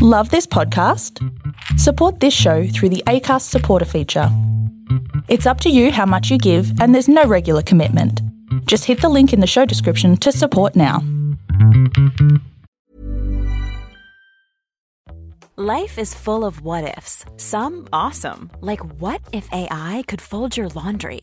Love this podcast? Support this show through the Acast supporter feature. It's up to you how much you give and there's no regular commitment. Just hit the link in the show description to support now. Life is full of what-ifs. Some awesome, like what if AI could fold your laundry?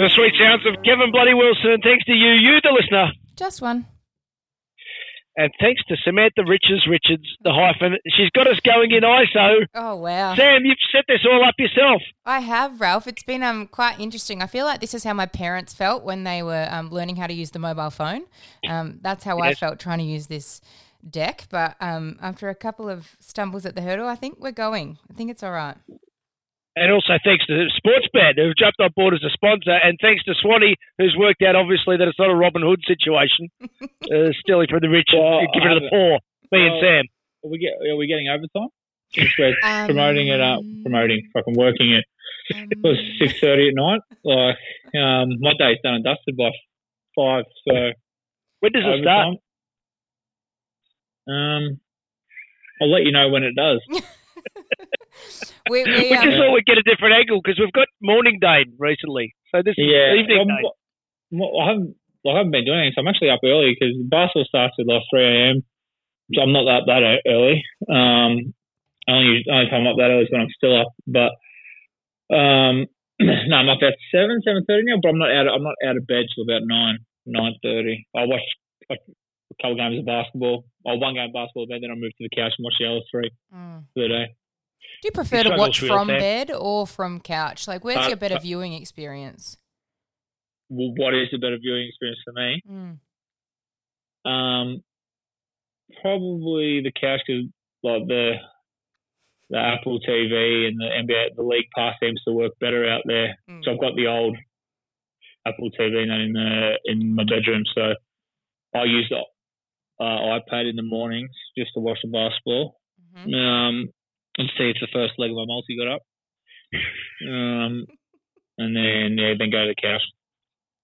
the sweet sounds of Kevin Bloody Wilson, thanks to you, the listener. Just one. And thanks to Samantha Richards, the hyphen. She's got us going in ISO. Oh, wow. Sam, you've set this all up yourself. I have, Ralph. It's been quite interesting. I feel like this is how my parents felt when they were learning how to use the mobile phone. That's how I felt trying to use this deck. But after a couple of stumbles at the hurdle, I think we're going. I think it's all right. And also thanks to Sportsbet, who've jumped on board as a sponsor, and thanks to Swanee, who's worked out, obviously, that it's not a Robin Hood situation. Stealing from the rich and giving it to the poor, me and Sam. Are we getting overtime? We're working it. It was 6:30 at night. My day's done and dusted by 5, so... When does it start? I'll let you know when it does. We just thought we'd get a different angle because we've got morning Dane recently. So this is evening Dane. I haven't been doing anything, so I'm actually up early because basketball starts at like 3 a.m. So I'm not up that early. Only time I'm up that early is when I'm still up. But no, I'm up at 7:30 now. But I'm not out of bed till about 9:30. I watch a couple games of basketball. One game of basketball, then I move to the couch and watch the other three for the day. Do you prefer to watch from bed or from couch? Like, where's your better viewing experience? Well, what is the better viewing experience for me? Probably the couch, because like the Apple TV and the NBA, the league pass seems to work better out there. So I've got the old Apple TV now in my bedroom, so I use the iPad in the mornings just to watch the basketball. Let's see, it's the first leg of my multi got up. And then go to the couch.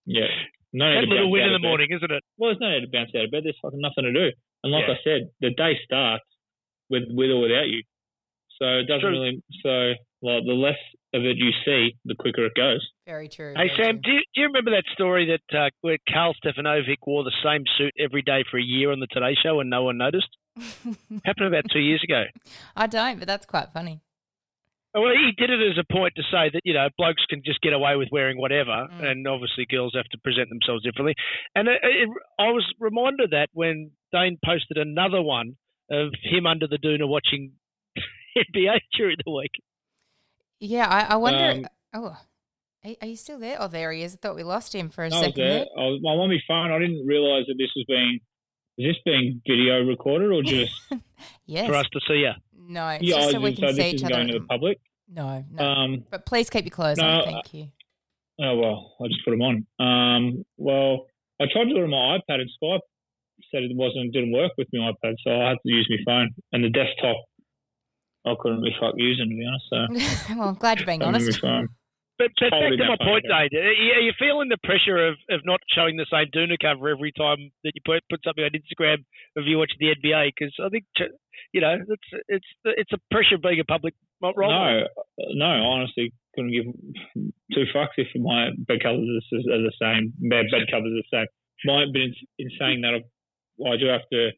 Yeah. No need to little win in the morning, isn't it? Well, there's no need to bounce out of bed. There's fucking nothing to do. And like I said, the day starts with or without you. So it doesn't really – so like the less of it you see, the quicker it goes. Very true. Hey, Sam, do you remember that story that where Carl Stefanovic wore the same suit every day for a year on the Today Show and no one noticed? Happened about 2 years ago. I don't, but that's quite funny. Well, he did it as a point to say that, you know, blokes can just get away with wearing whatever, and obviously girls have to present themselves differently. And I was reminded of that when Dane posted another one of him under the doona watching NBA during the week. Yeah, I wonder... are you still there? Oh, there he is. I thought we lost him for a second there. I'm on my phone. I didn't realise that this was being... Is this being video recorded or just for us to see? No, it's just so we can see each other. Going to the public? No. But please keep your clothes on. Thank you. Oh, well, I just put them on. Well, I tried to do it on my iPad and Skype said it didn't work with my iPad, so I had to use my phone. And the desktop, I couldn't be fucked using, to be honest. So. Well, I'm glad you're being honest. But back to my point, Dane. Are you feeling the pressure of not showing the same doona cover every time that you put something on Instagram of you watching the NBA? Because I think, you know, it's a pressure of being a public role model. No, honestly, couldn't give two fucks if my bed covers are the same. But in saying that, I do have to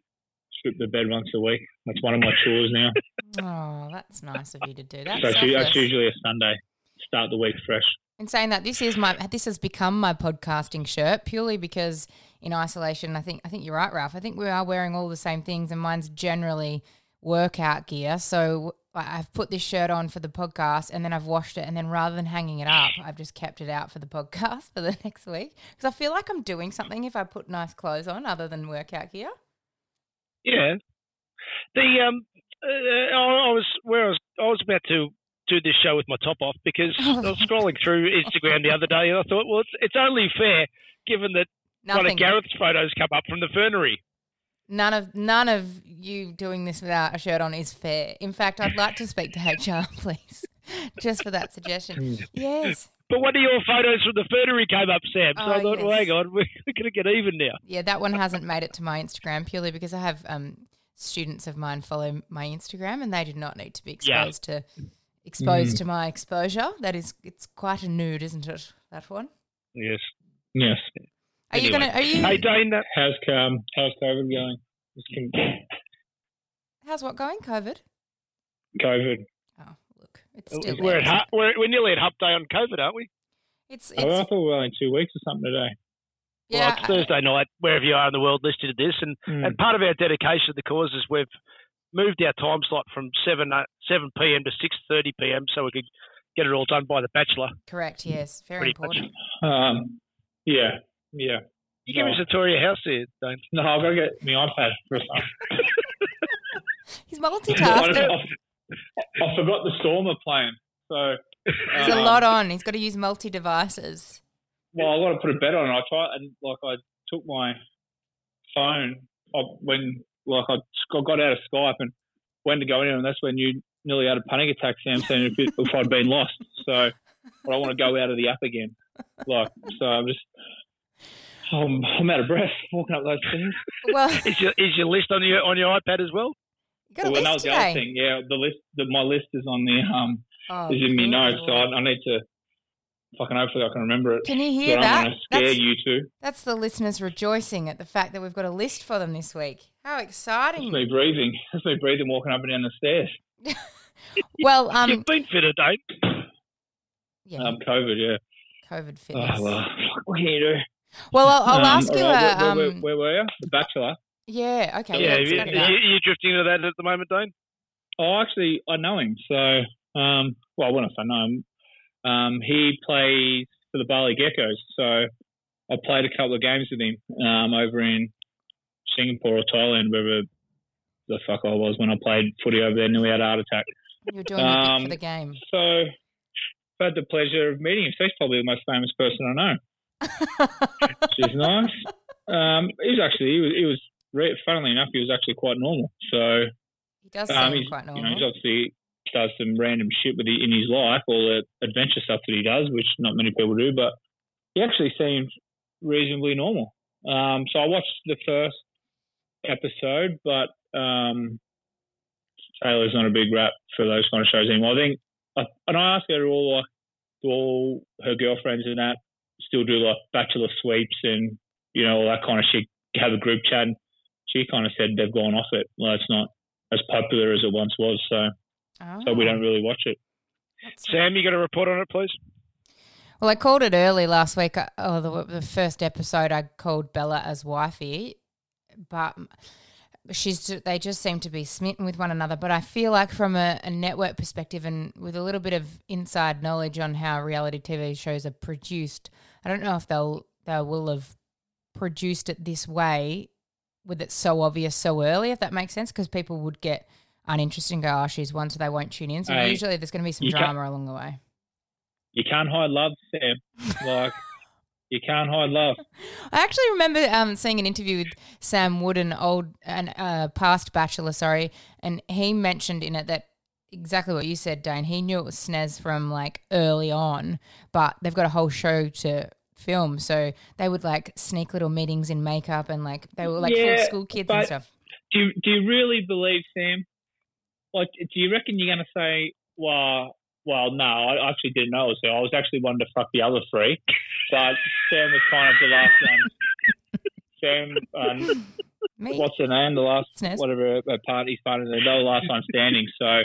strip the bed once a week. That's one of my chores now. Oh, that's nice of you to do that. So that's usually a Sunday. Start the week fresh. And saying that, this has become my podcasting shirt purely because in isolation, I think you're right, Ralph. I think we are wearing all the same things, and mine's generally workout gear. So I've put this shirt on for the podcast, and then I've washed it, and then rather than hanging it up, I've just kept it out for the podcast for the next week because I feel like I'm doing something if I put nice clothes on other than workout gear. Yeah, I was about to do this show with my top off because I was scrolling through Instagram the other day and I thought, well, it's only fair given that one of Gareth's photos come up from the fernery. None of you doing this without a shirt on is fair. In fact, I'd like to speak to HR, please, just for that suggestion. Yes. But one of your photos from the fernery came up, Sam. So I thought, yes. Well, hang on, we're going to get even now. Yeah, that one hasn't made it to my Instagram purely because I have students of mine follow my Instagram and they did not need to be exposed to my exposure. That is, it's quite a nude, isn't it, that one? Yes. Hey, Dane, how's COVID going? How's what going, COVID. Oh, look, it's still we're nearly at Hump Day on COVID, aren't we? I thought we were only 2 weeks or something today. Yeah, well, it's Thursday night, wherever you are in the world, listed to this, and part of our dedication to the cause is we've moved our time slot from 7 p.m. to 6:30 p.m. so we could get it all done by The Bachelor. Correct. Yes, very important. Yeah. You give us a tour of your house here, Dane. No, I've got to get my iPad for a start. He's multitasking. I forgot the Storm are playing. So there's a lot on. He's got to use multi devices. Well, I got to put a bet on. I took my phone when I got out of Skype and went to go in, and that's when you nearly had a panic attack, Sam, saying if I'd been lost. So, but I want to go out of the app again. I'm out of breath walking up those things. Well, is your list on your iPad as well? Well, that was the other thing. Yeah, my list is on the is in my notes, so I need to fucking hopefully I can remember it. Can you hear that? I don't want to scare you two. That's the listeners rejoicing at the fact that we've got a list for them this week. How exciting! That's me breathing, walking up and down the stairs. Well, you've been fitter, Dave. Yeah, COVID. Yeah. COVID fitness. Oh, well, what can you do? Well, I'll ask you. Right, where were you? The Bachelor. Yeah. Okay. Yeah. Are you drifting into that at the moment, Dane? Oh, actually, I know him. So, I wouldn't say know him. He plays for the Bali Geckos. So, I played a couple of games with him over in Singapore or Thailand, wherever the fuck I was when I played footy over there. Nearly had a heart attack. You were doing a bit for the game. So. I've had the pleasure of meeting him. So he's probably the most famous person I know, which is nice. Funnily enough, he was actually quite normal. So he does seem quite normal. He obviously does some random shit in his life, all the adventure stuff that he does, which not many people do, but he actually seems reasonably normal. So I watched the first episode, but Taylor's not a big rap for those kind of shows anymore. I ask her all her girlfriends and that still do bachelor sweeps and all that kind of shit. Have a group chat. And she kind of said they've gone off it. Well, it's not as popular as it once was. So we don't really watch it. Sam, you got a report on it, please? Well, I called it early last week. The first episode I called Bella as wifey, but. They just seem to be smitten with one another, but I feel like from a network perspective and with a little bit of inside knowledge on how reality TV shows are produced, I don't know if they will have produced it this way with it so obvious so early, if that makes sense, because people would get uninterested and go, oh, she's one, so they won't tune in. So usually there's going to be some drama along the way. You can't hide love, Sam. You can't hide love. I actually remember seeing an interview with Sam Wood, past Bachelor, and he mentioned in it that exactly what you said, Dane. He knew it was snaz from early on, but they've got a whole show to film, so they would sneak little meetings in makeup and they were full school kids and stuff. Do you really believe, Sam? Do you reckon you're going to say, well, Well, no, I actually didn't know it was her. I was actually wanting to fuck the other three, but Sam was kind of the last one. Sam, what's her name? The last, whatever, party's part of the, they were the last one standing. So,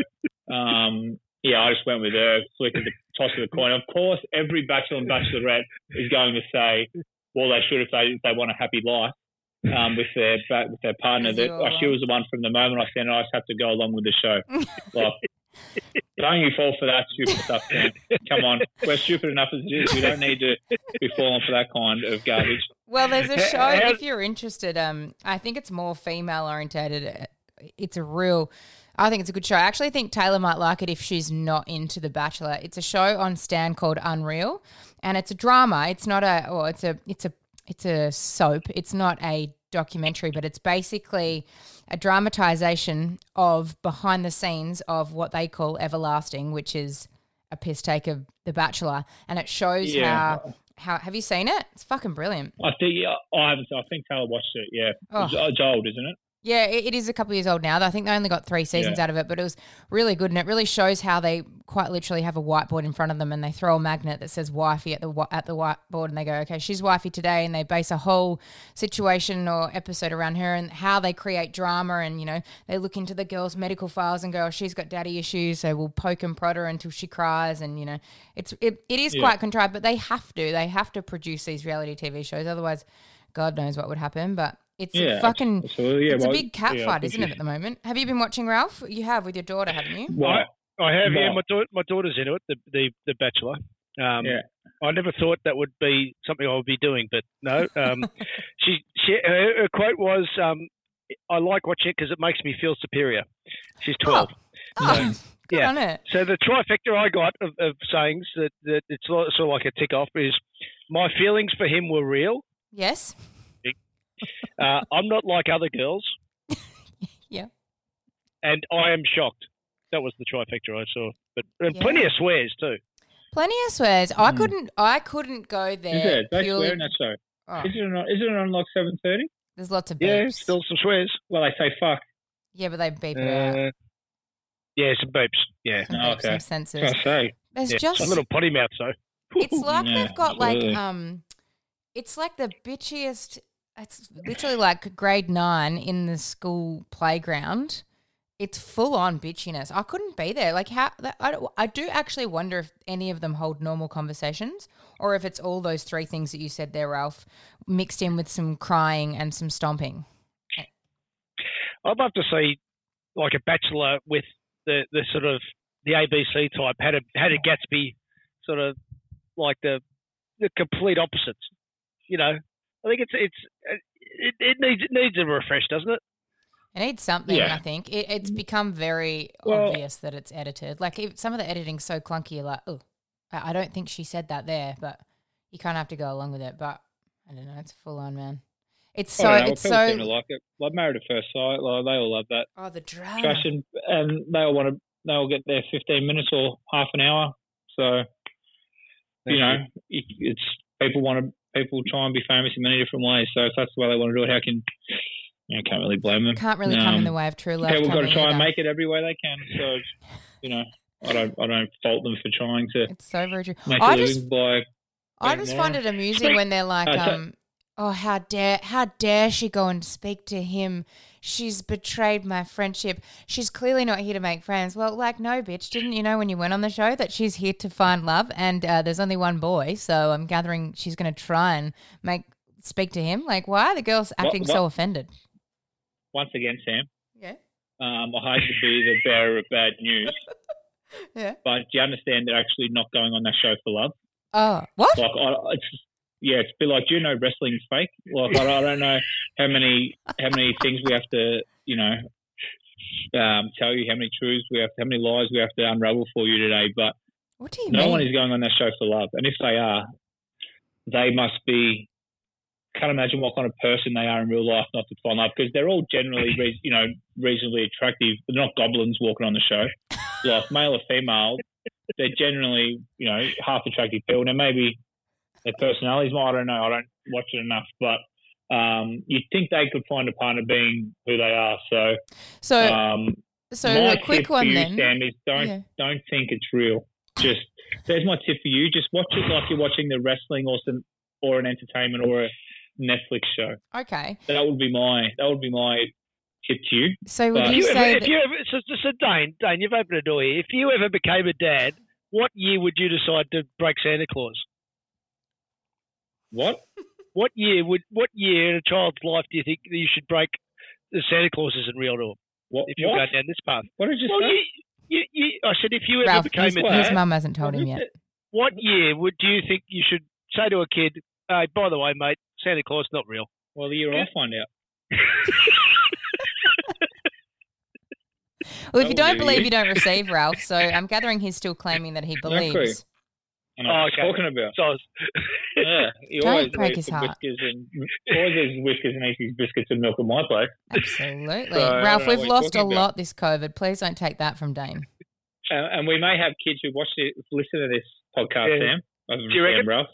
yeah, I just went with her, flicked the toss of the coin. Of course, every bachelor and bachelorette is going to say, well, they should if they want a happy life. With their partner, that she was the one from the moment I said, I just have to go along with the show. Like, don't you fall for that stupid stuff, man. Come on. We're stupid enough as it is. We don't need to be falling for that kind of garbage. Well, there's a show, if you're interested, I think it's more female-orientated. I think it's a good show. I actually think Taylor might like it if she's not into The Bachelor. It's a show on Stan called Unreal, and it's a drama. It's not a – or it's a soap. It's not a documentary, but it's basically a dramatization of behind the scenes of what they call Everlasting, which is a piss take of The Bachelor. And it shows how – have you seen it? It's fucking brilliant. I think Taylor watched it, yeah. Oh. It's old, isn't it? Yeah, it is a couple of years old now. I think they only got 3 seasons out of it, but it was really good, and it really shows how they quite literally have a whiteboard in front of them and they throw a magnet that says wifey at the whiteboard, and they go, okay, she's wifey today, and they base a whole situation or episode around her and how they create drama, and, you know, they look into the girl's medical files and go, oh, she's got daddy issues, so we'll poke and prod her until she cries, and, you know, it is quite contrived, but they have to produce these reality TV shows, otherwise God knows what would happen, but... It's a big cat fight, isn't it, at the moment? Have you been watching, Ralph? You have with your daughter, haven't you? Well, I have, yeah. My daughter's into it, the Bachelor. I never thought that would be something I would be doing, but no. Her quote was, I like watching it because it makes me feel superior. She's 12. Oh. So. Good on it. So the trifecta I got of sayings that it's sort of like a tick off is, my feelings for him were real. Yes. I'm not like other girls. Yeah. And I am shocked. That was the trifecta I saw. But plenty of swears too. Plenty of swears. I couldn't go there. Is there? They swear in that show. Oh. Is it on like 7:30? There's lots of beeps. Yeah, still some swears. Well, they say fuck. Yeah, but they beep it out. Yeah, some beeps. Yeah. Some sensors. There's just a little potty mouth, so. It's like they've got absolutely. Like it's like the bitchiest. It's literally like grade 9 in the school playground. It's full-on bitchiness. I couldn't be there. Like I do actually wonder if any of them hold normal conversations or if it's all those 3 things that you said there, Ralph, mixed in with some crying and some stomping. I'd love to see like a Bachelor with the sort of the ABC type, had a Gatsby sort of like the complete opposites, you know. I think it needs a refresh, doesn't it? It needs something, I think. It's become very obvious that it's edited. Like some of the editing's so clunky, you're like, oh, I don't think she said that there, but you kind of have to go along with it. But I don't know, it's full on, man. It's so – People seem to like it. Like Married at First Sight, like, they all love that. Oh, the drama. And they all want to – they all get their 15 minutes or half an hour. So, you know, it's people want to – people try and be famous in many different ways. So if that's the way they want to do it, how can can't really blame them. Can't really come in the way of true love. People got to try and make it every way they can. So you know, I don't fault them for trying to. It's so very true. I just find it amusing when they're like, oh, how dare she go and speak to him? She's betrayed my friendship. She's clearly not here to make friends. Well, like, no, bitch, didn't you know when you went on the show that she's here to find love? And there's only one boy, so I'm gathering she's going to try and speak to him. Like, why are the girls acting so offended? Once again, Sam. Yeah. I hate to be the bearer of bad news. Yeah. But do you understand they're actually not going on that show for love? Oh, what? Like, it's a bit like, do you know wrestling's fake? Like, I don't know how many things we have to, you know, tell you, how many truths we have, how many lies we have to unravel for you today. But what do you mean? No one is going on that show for love. And if they are, they must be, can't imagine what kind of person they are in real life not to find love, because they're all generally, reasonably attractive. They're not goblins walking on the show. Like, male or female, they're generally, you know, half attractive people. Now, maybe their personalities, I don't know. I don't watch it enough, but you'd think they could find a partner being who they are. So a quick one, then, Sam, is don't think it's real. just there's my tip for you. Just watch it like you're watching the wrestling or some or an entertainment or a Netflix show. Okay, that would be my tip to you. So would you say if you ever, so Dane, you've opened a door here. If you ever became a dad, what year would you decide to break Santa Claus? What? What year in a child's life do you think that you should break the Santa Claus isn't real at all? What? If you go down this path, what did you say? I said if you ever became a dad, his mum hasn't told him yet. What year would you think you should say to a kid, "Hey, by the way, mate, Santa Claus is not real"? Well, the year I find out. Well, if you don't believe, you don't receive, Ralph. So I'm gathering he's still claiming that he believes. Exactly. And I'm talking about. He don't always break his heart. Always has whiskers and eats his biscuits and milk at my place. Absolutely. So, Ralph, we've lost a lot this COVID. Please don't take that from Dane. And we may have kids who watch this, listen to this podcast, Sam. Do you reckon, Ralph?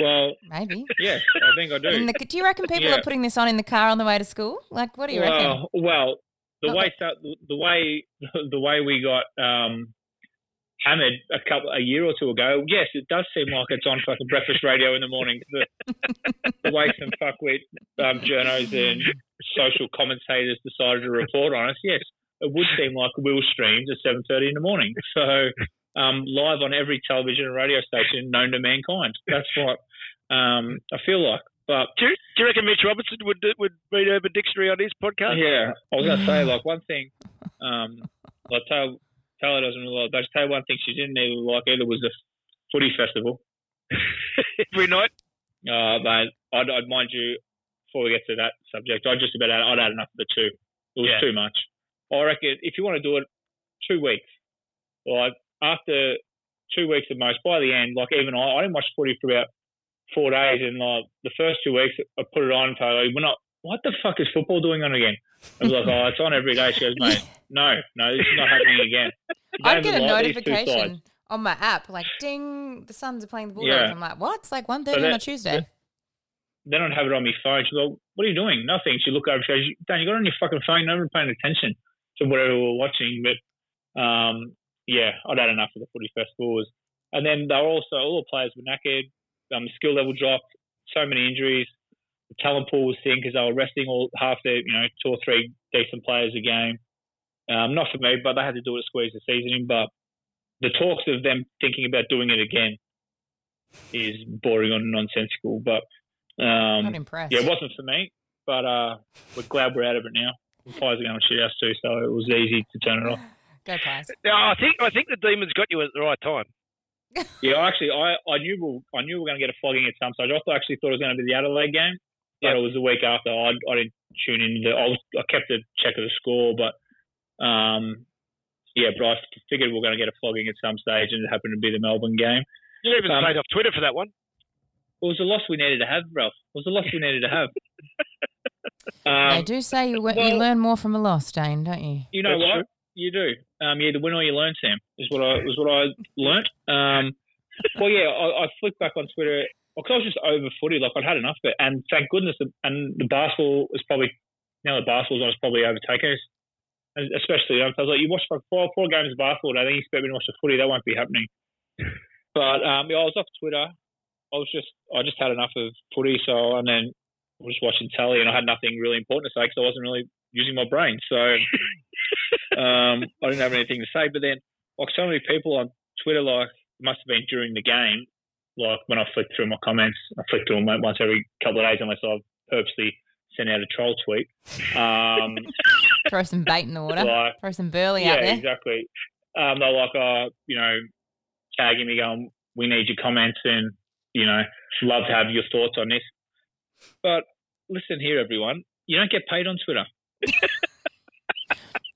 Well, maybe. Yes, I think I do. Do you reckon people are putting this on in the car on the way to school? Like, what do you reckon? Well, the way we got hammered a year or two ago, yes, it does seem like it's on fucking breakfast radio in the morning. The way some fuckwit journos and social commentators decided to report on us, yes, it would seem like Will streams at 7:30 in the morning. So live on every television and radio station known to mankind. That's what I feel like. But do you reckon Mitch Robinson would read Urban Dictionary on his podcast? Yeah, I was going to say, like, one thing, Taylor doesn't really like, but I'll tell you one thing she didn't even like either was the footy festival. Every night? Mate, I'd mind you, before we get to that subject, I'd had enough of the two. It was too much. I reckon if you want to do it 2 weeks, like after 2 weeks at most, by the end, like even I didn't watch footy for about 4 days, and like the first 2 weeks I put it on and told her, we're not, what the fuck is football doing on again? I was like, oh, it's on every day. She goes, mate, no, this is not happening again. I'd get a notification on my app, like, ding, the Suns are playing the Bulldogs. Yeah. I'm like, what? It's like 1:30 on a Tuesday. Then I'd have it on my phone. She's like, what are you doing? Nothing. She looked over, she goes, Dan, you got it on your fucking phone? No one's paying attention to whatever we're watching. But, I'd had enough of the footy festival. And then they were also, all the players were knackered. Skill level dropped, so many injuries. The talent pool was thin because they were resting half their, two or three decent players a game. Not for me, but they had to do it to squeeze the season in. But the talks of them thinking about doing it again is boring and nonsensical. But not impressed. Yeah, it wasn't for me. But we're glad we're out of it now. The Pies are going to shoot us too, so it was easy to turn it off. Go Pies. No, I think the Demons got you at the right time. Yeah, actually, I knew we were going to get a flogging at some stage. I also actually thought it was going to be the Adelaide game, but it was the week after. I didn't tune in. I kept a check of the score, but but I figured we were going to get a flogging at some stage, and it happened to be the Melbourne game. You even played off Twitter for that one. It was a loss we needed to have, Ralph. It was a loss we needed to have. They do say you learn more from a loss, Dane, don't you? You know what? True. You do. You either win or you learn, Sam, is what I learnt. I flicked back on Twitter because I was just over footy. Like, I'd had enough of it. And thank goodness, and the basketball is probably, now the basketball's on, it's probably overtaken us. Especially, I was like, you watch four games of basketball today, then you expect me to watch the footy. That won't be happening. But I was off Twitter. I just had enough of footy. So, and then I was watching telly and I had nothing really important to say because I wasn't really using my brain. So... I didn't have anything to say, but then like so many people on Twitter, like it must have been during the game, like when I flicked through my comments, I flick through them once every couple of days unless I've purposely sent out a troll tweet. Throw some bait in the water, like, throw some burley out there. Yeah, exactly. They're like, tagging me going, we need your comments and, love to have your thoughts on this. But listen here, everyone, you don't get paid on Twitter.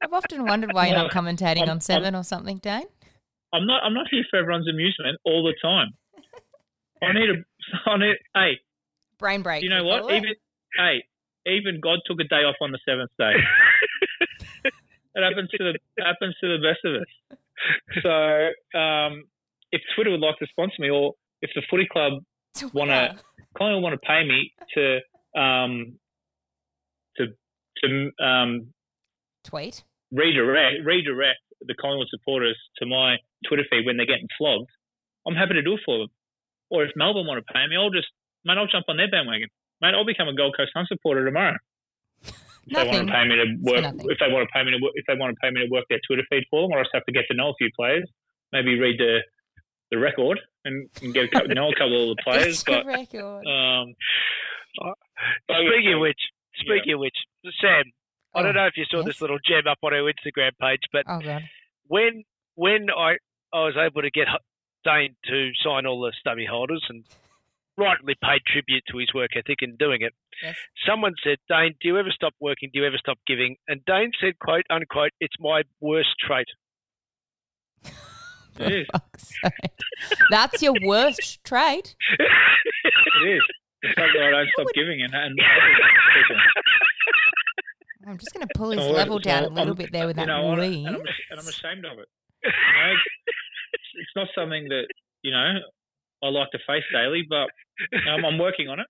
I've often wondered why you're not commentating on Seven or something, Dane. I'm not here for everyone's amusement all the time. I need brain break. You know what? Even God took a day off on the seventh day. It happens to the best of us. So, if Twitter would like to sponsor me, or if the footy club want to pay me to redirect the Collingwood supporters to my Twitter feed when they're getting flogged, I'm happy to do it for them. Or if Melbourne want to pay me, I'll jump on their bandwagon. Mate, I'll become a Gold Coast Sun supporter tomorrow. If they want to pay me to work their Twitter feed for them, or I just have to get to know a few players, maybe read the record and get to know a couple of the players. Speaking of which, Sam, I don't know if you saw this little gem up on our Instagram page, but when I was able to get Dane to sign all the stubby holders and rightly paid tribute to his work ethic in doing it, someone said, Dane, do you ever stop working? Do you ever stop giving? And Dane said, quote, unquote, it's my worst trait. It is. That's your worst trait? It is. It's like I don't stop giving and I'm just going to pull his level down a little bit there with that wheeze. And I'm ashamed of it. You know, it's not something that, you know, I like to face daily, but I'm working on it.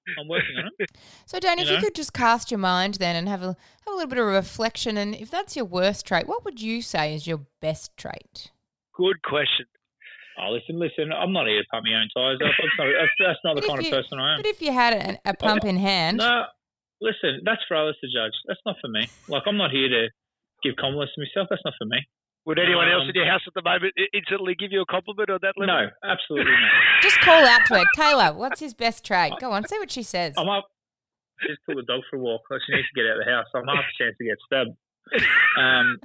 So, Dane, if you could just cast your mind then and have a little bit of a reflection, and if that's your worst trait, what would you say is your best trait? Good question. Oh, listen, I'm not here to pump my own tyres up. That's not the kind of person I am. But if you had a pump in hand. No, listen, that's for others to judge. That's not for me. Like, I'm not here to give compliments to myself. That's not for me. Would anyone else in your house at the moment instantly give you a compliment on that level? No, absolutely not. Just call out to her. Taylor, what's his best trait? Go on, see what she says. I'm up. Just took the dog for a walk. She needs to get out of the house. I'm half a chance to get stabbed. I'm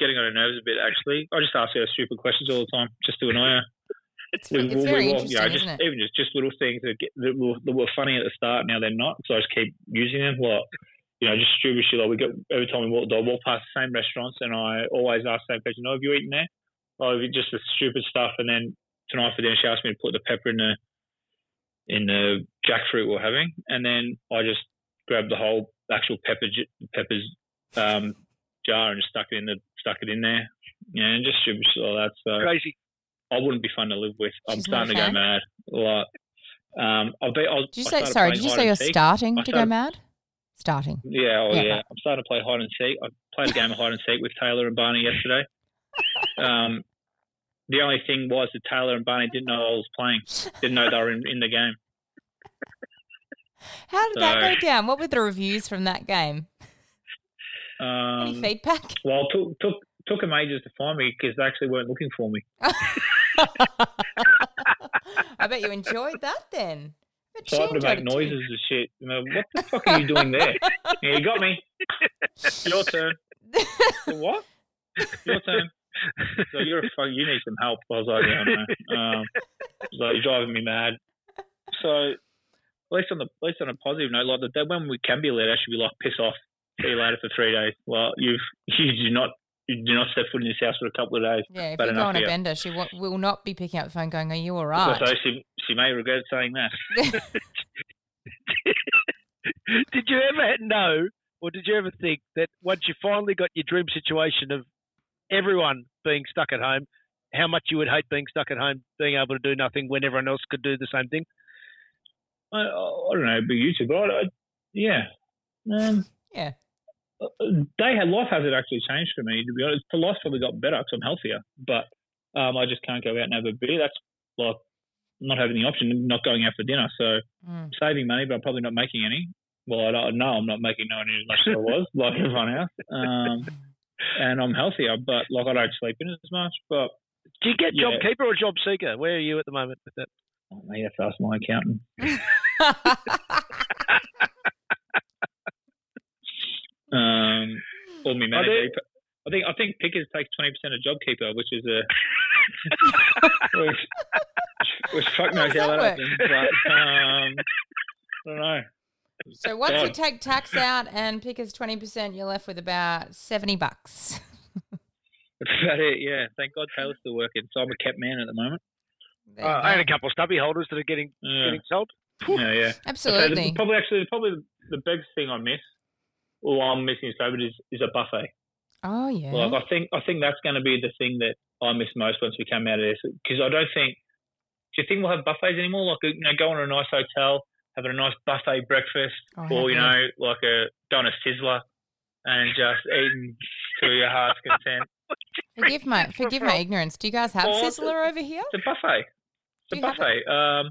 getting on her nerves a bit, actually. I just ask her stupid questions all the time just to annoy her. It's very interesting, isn't it? Even just little things that were funny at the start, now they're not, so I just keep using them. Like, you know, just stupid shit. Like, every time we walk the dog, walk past the same restaurants, and I always ask the same question, have you eaten there? Like, just the stupid stuff. And then tonight for dinner, she asked me to put the pepper in the jackfruit we're having, and then I just grabbed the whole actual peppers. Jar and just stuck it in there, you know, and just stupid shit like that. So crazy. I wouldn't be fun to live with. I'm starting to go mad. Like, Did you say you're starting to go mad? Starting. Yeah. Oh, yeah. I'm starting to play hide and seek. I played a game of hide and seek with Taylor and Barney yesterday. The only thing was that Taylor and Barney didn't know I was playing. Didn't know they were in the game. How did that go down? What were the reviews from that game? Any feedback? Well, it took them ages to find me because they actually weren't looking for me. I bet you enjoyed that then. So I had to make noises and shit. You know, what the fuck are you doing there? Yeah, you got me. Your turn. What? Your turn. So you need some help. I was like, yeah, I know. You're driving me mad. So at least on a positive note, like that when we can be let out, should be like, piss off. See you later for 3 days. Well, you do not step foot in this house for a couple of days. Yeah, if you go on a bender, she will not be picking up the phone going, are you all right? So she may regret saying that. Did you ever know or did you ever think that once you finally got your dream situation of everyone being stuck at home, how much you would hate being stuck at home, being able to do nothing when everyone else could do the same thing? I don't know, it'd be YouTube, but yeah. Life hasn't actually changed for me, to be honest. The life's probably got better because I'm healthier, but I just can't go out and have a beer. That's like not having the option, not going out for dinner. So saving money, but I'm probably not making any. Well, I'm not making any as much as I was, like everyone else. And I'm healthier, but like I don't sleep in as much. But do you get JobKeeper or JobSeeker? Where are you at the moment with that? Oh, mate, that's ask my accountant. Or me manager. I think Pickers takes 20% of JobKeeper, which is which fuck knows how that happens. But I don't know. So once you take tax out and Pickers 20%, you're left with about $70. That's about it. Yeah. Thank God Taylor's still working, so I'm a kept man at the moment. I had a couple of stubby holders that are getting sold. Yeah. Absolutely. So probably the biggest thing I miss. All I'm missing is a buffet. Oh yeah. Like I think that's going to be the thing that I miss most once we come out of this, because do you think we'll have buffets anymore? Like going to a nice hotel, having a nice buffet breakfast, going to Sizzler, and just eating to your heart's content. Forgive my ignorance. Do you guys have sizzler over here? It's a buffet. It's a buffet. I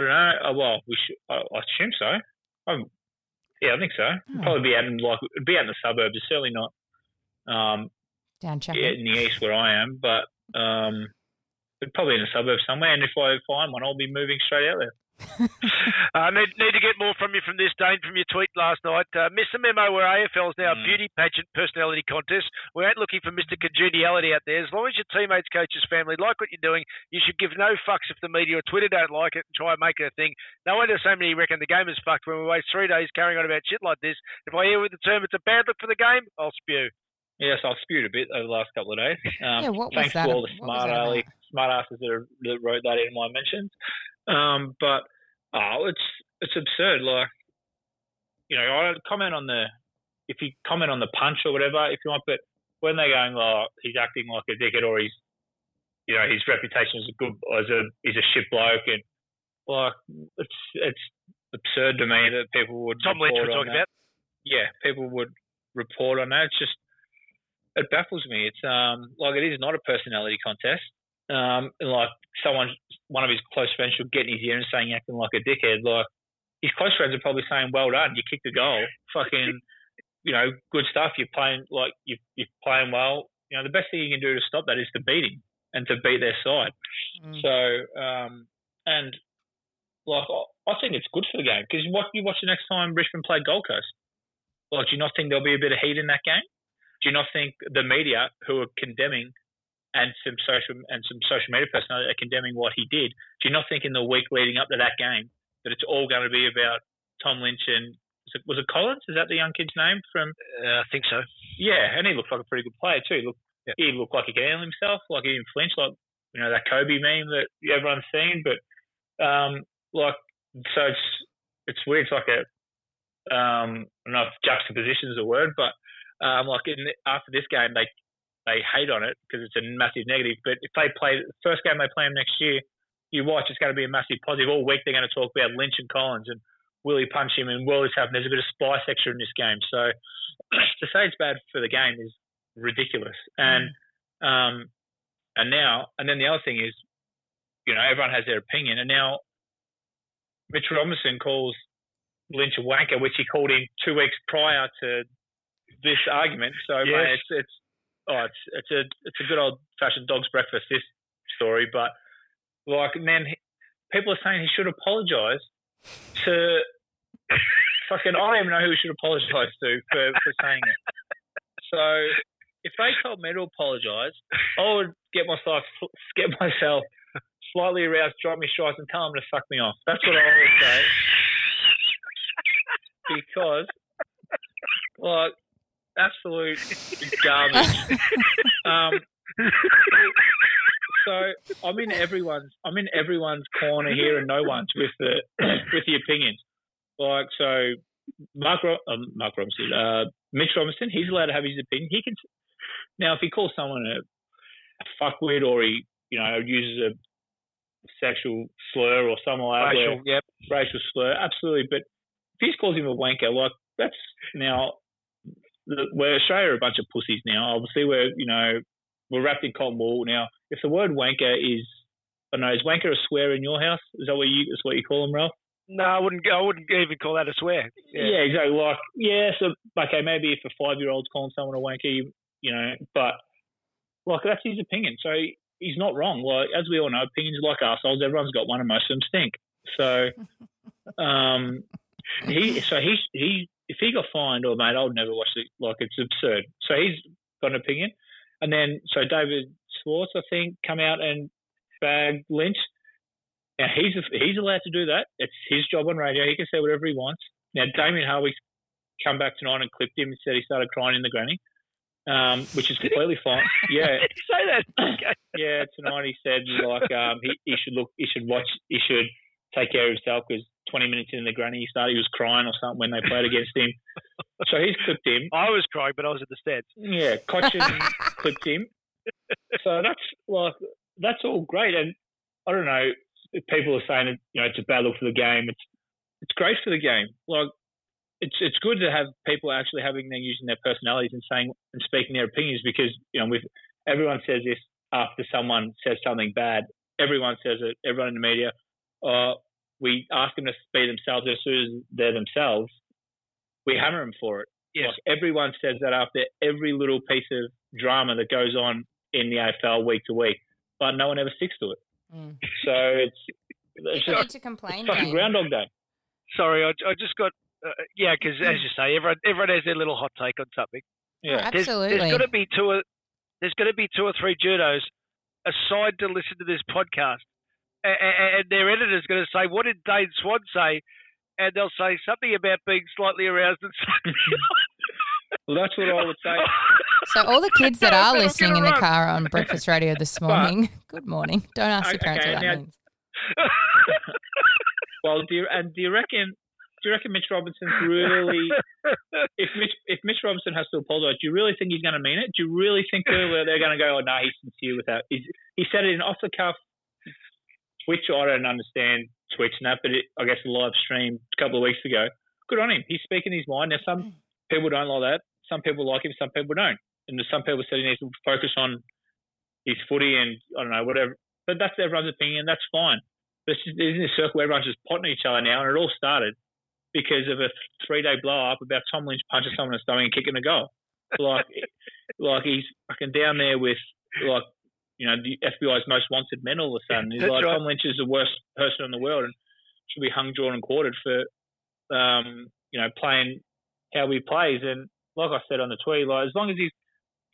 don't know. Well, we should. I assume so. Yeah, I think so. Oh. Probably be out in the suburbs. It's certainly not down in the east where I am, but probably in the suburbs somewhere. And if I find one, I'll be moving straight out there. I need to get more from you from this, Dane, from your tweet last night. Miss the memo where AFL is now a beauty pageant personality contest. We aren't looking for Mr. Congeniality out there. As long as your teammates, coaches, family like what you're doing, you should give no fucks if the media or Twitter don't like it and try and make it a thing. No wonder so many reckon the game is fucked when we waste 3 days carrying on about shit like this. If I hear with the term it's a bad look for the game, I'll spew. Yes, I've spewed a bit over the last couple of days. Thanks to all the smart asses that wrote that in my mentions. But it's absurd. Like, you know, I comment on if you comment on the punch or whatever, if you want, but when they're going, he's acting like a dickhead, or he's, you know, his reputation is he's a shit bloke, and like it's absurd to me that people would. Tom Lynch we're talking about. Yeah, people would report on that. It's just it baffles me. It's it is not a personality contest. One of his close friends should get in his ear and saying acting like a dickhead. Like, his close friends are probably saying, "Well done, you kicked a goal. Fucking, you know, good stuff. You're playing you're playing well. You know, the best thing you can do to stop that is to beat him and to beat their side." Mm. So, I think it's good for the game because what you watch the next time Richmond play Gold Coast. Like, do you not think there'll be a bit of heat in that game? Do you not think the media who are condemning? And some social media personality are condemning what he did. Do you not think in the week leading up to that game that it's all going to be about Tom Lynch and was it Collins? Is that the young kid's name from? I think so. Yeah, and he looked like a pretty good player too. He looked like he could handle himself. Like, he didn't flinch. Like, you know, that Kobe meme that everyone's seen. But so it's weird. It's like a I don't know if juxtaposition is a word, but after this game they hate on it because it's a massive negative. But if they play the first game they play them next year, you watch, it's going to be a massive positive. All week they're going to talk about Lynch and Collins and will he punch him and will this happen? There's a bit of spice extra in this game. So to say it's bad for the game is ridiculous. And then the other thing is, you know, everyone has their opinion. And now Mitch Robinson calls Lynch a wanker, which he called him 2 weeks prior to this argument. So yes. Mate, it's a good old fashioned dog's breakfast, this story, but people are saying he should apologise to fucking I don't even know who he should apologise to for saying it. So if they told me to apologise, I would get myself slightly aroused, drop me stripes, and tell them to suck me off. That's what I would say, because absolute garbage. So I'm in everyone's corner here, and no one's with the opinions. Like, so Mark Robinson, Mitch Robinson, he's allowed to have his opinion. He can now, if he calls someone a fuckwit, or he, you know, uses a sexual slur or something like that, racial slur, absolutely. But if he calls him a wanker, like, that's now. We're Australia are a bunch of pussies now. Obviously, we're wrapped in cotton wool now. If the word wanker is wanker a swear in your house? Is that what you call them, Ralph? No, I wouldn't even call that a swear. Yeah, exactly. Like, yeah, so okay, maybe if a 5-year-old's calling someone a wanker, you know, but like, that's his opinion. So he's not wrong. Like, as we all know, opinions are like arseholes. Everyone's got one, and most of them stink. So, if he got fined, or mate, I would never watch it. Like, it's absurd. So he's got an opinion, and then so David Schwartz, I think, come out and bagged Lynch. Now he's allowed to do that. It's his job on radio. He can say whatever he wants. Now Damien Harwick's come back tonight and clipped him and said he started crying in the granny, which is completely fine. Yeah, did he say that? Okay. Yeah, tonight he said like he should take care of himself because 20 minutes in the granny, he was crying or something when they played against him. So he's clipped him. I was crying, but I was at the stands. Yeah, Cochin clipped him. So that's all great. And I don't know, people are saying, you know, it's a bad look for the game. It's great for the game. Like, it's good to have people actually having their using their personalities and saying and speaking their opinions, because you know, with everyone says this after someone says something bad. Everyone says it. Everyone in the media. We ask them to be themselves, as soon as they're themselves, we hammer them for it. Yes. Like everyone says that after every little piece of drama that goes on in the AFL week to week, but no one ever sticks to it. Mm. So it's you need to complain. It's fucking Groundhog Day. Sorry, I just got because as you say, everyone has their little hot take on something. Yeah, absolutely. There's got to be two or three journos aside to listen to this podcast. And their editor's going to say, what did Dane Swan say? And they'll say something about being slightly aroused. And well, that's what I would say. So all the kids that are listening in the car on breakfast radio this morning, good morning. Don't ask your parents what that means. Well, do you reckon Mitch Robinson's really – if Mitch Robinson has to apologise, do you really think he's going to mean it? Do you really think they're going to go, oh, no, he's sincere with that? He said it in off-the-cuff. Twitch, I don't understand Twitch and that, but I guess the live stream a couple of weeks ago, good on him. He's speaking his mind. Now, some people don't like that. Some people like him. Some people don't. And some people said he needs to focus on his footy and, I don't know, whatever. But that's everyone's opinion. That's fine. But it's just, in this circle, everyone's just potting each other now, and it all started because of a three-day blow-up about Tom Lynch punching someone in the stomach and kicking a goal. Like he's fucking down there with, like, you know, the FBI's most wanted men all of a sudden. He's like, right. Tom Lynch is the worst person in the world and should be hung, drawn and quartered for, you know, playing how he plays. And like I said on the tweet, like, as long as he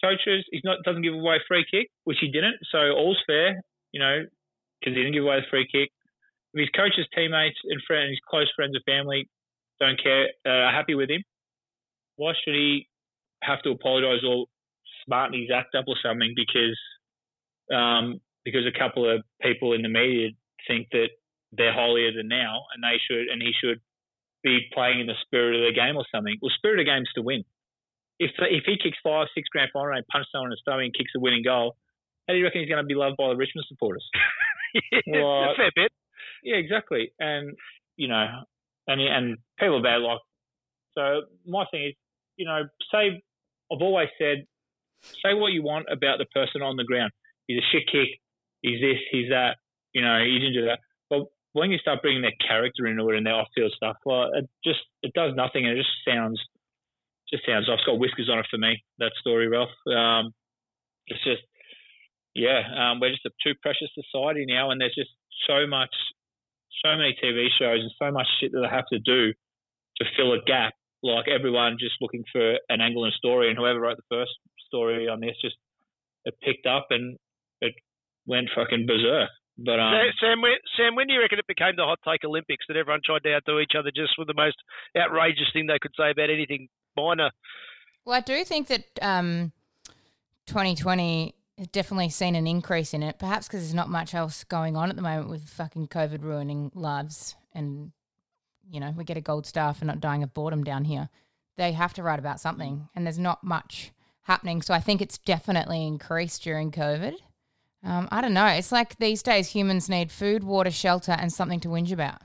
coaches, doesn't give away a free kick, which he didn't. So all's fair, you know, because he didn't give away the free kick. If his coaches, teammates and friends, his close friends and family don't care, are happy with him, why should he have to apologise or smarten his act up or something because a couple of people in the media think that they're holier than now and he should be playing in the spirit of the game or something. Well, spirit of the game's to win. If he kicks 5-6 grand final and punches someone in the stomach and kicks a winning goal, how do you reckon he's going to be loved by the Richmond supporters? Well, a fair bit. Yeah, exactly. And you know, and people bad luck. So my thing is, you know, I've always said, say what you want about the person on the ground. He's a shit kick, he's this, he's that, you know, he didn't do that. But when you start bringing their character into it and their off-field stuff, well, it does nothing and it just sounds, I've got whiskers on it for me, that story, Ralph. It's just, we're just a too precious society now, and there's just so many TV shows and so much shit that they have to do to fill a gap. Like everyone just looking for an angle and a story, and whoever wrote the first story on this just, it picked up and it went fucking berserk. But Sam, when do you reckon it became the hot take Olympics that everyone tried to outdo each other just with the most outrageous thing they could say about anything minor? Well, I do think that 2020 has definitely seen an increase in it, perhaps because there's not much else going on at the moment with fucking COVID ruining lives, and you know, we get a gold star for not dying of boredom down here. They have to write about something, and there's not much happening. So I think it's definitely increased during COVID. I don't know. It's like these days humans need food, water, shelter, and something to whinge about.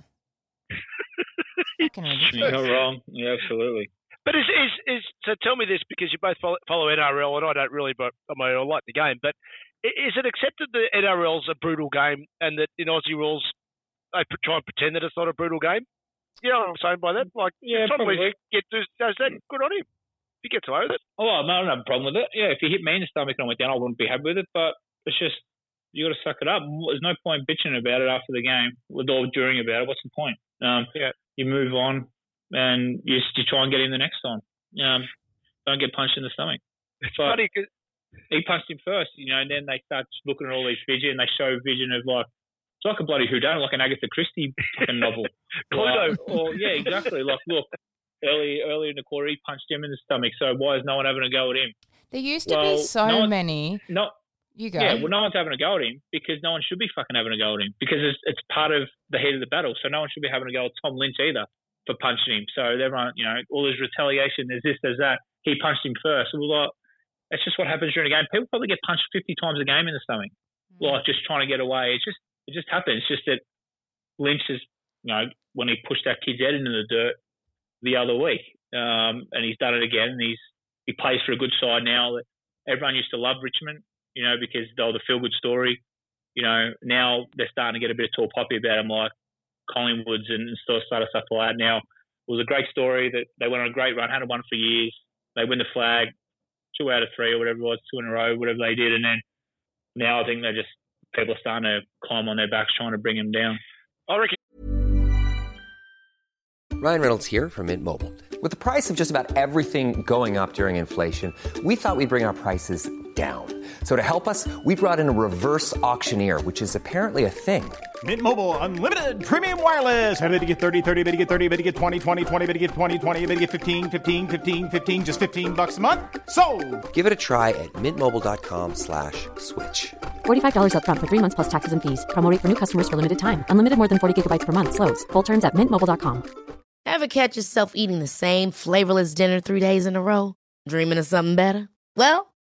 You're not wrong. Yeah, absolutely. But so tell me this, because you both follow NRL, and I don't really, but I like the game. But is it accepted that NRL's a brutal game, and that in Aussie rules they try and pretend that it's not a brutal game? You know what I'm saying by that? Like, yeah, probably. Does that, good on him. If he gets away with it. Oh, I don't have a problem with it. Yeah, if you hit me in the stomach and I went down, I wouldn't be happy with it. But it's just, you got to suck it up. There's no point bitching about it after the game or during about it. What's the point? You move on and you try and get him the next time. Don't get punched in the stomach. It's funny because he punched him first, you know, and then they start looking at all these vision, and they show vision of like, it's like a bloody whodunit, like an Agatha Christie fucking novel. Cluedo. Yeah, exactly. Like, look. Early in the quarter, he punched him in the stomach. So why is no one having a go at him? There used to be so many. No, you go. Yeah, well, no one's having a go at him because no one should be fucking having a go at him because it's part of the heat of the battle. So no one should be having a go at Tom Lynch either for punching him. So everyone, you know, all his retaliation, there's this, there's that. He punched him first. Well, like, that's just what happens during a game. People probably get punched 50 times a game in the stomach, like just trying to get away. It just happens. It's just that Lynch is, you know, when he pushed that kid's head into the dirt the other week, and he's done it again. And he plays for a good side now. Everyone used to love Richmond, you know, because they were the feel-good story. You know, now they're starting to get a bit of tall poppy about them, like Collingwood's and sort of stuff like that. Now, it was a great story that they went on a great run, hadn't won for years. They win the flag, 2 out of 3 or whatever it was, 2 in a row, whatever they did. And then now I think they're just, people are starting to climb on their backs trying to bring them down. I reckon. Ryan Reynolds here from Mint Mobile. With the price of just about everything going up during inflation, we thought we'd bring our prices down. So to help us, we brought in a reverse auctioneer, which is apparently a thing. Mint Mobile Unlimited Premium Wireless. How to get 30, 30, how to get 30, how to get 20, 20, 20, how to get 20, 20, how to get 15, 15, 15, 15, just $15 a month? Sold! Give it a try at mintmobile.com/switch. $45 up front for 3 months plus taxes and fees. Promo rate for new customers for limited time. Unlimited more than 40 gigabytes per month. Slows full terms at mintmobile.com. Ever catch yourself eating the same flavorless dinner 3 days in a row? Dreaming of something better? Well,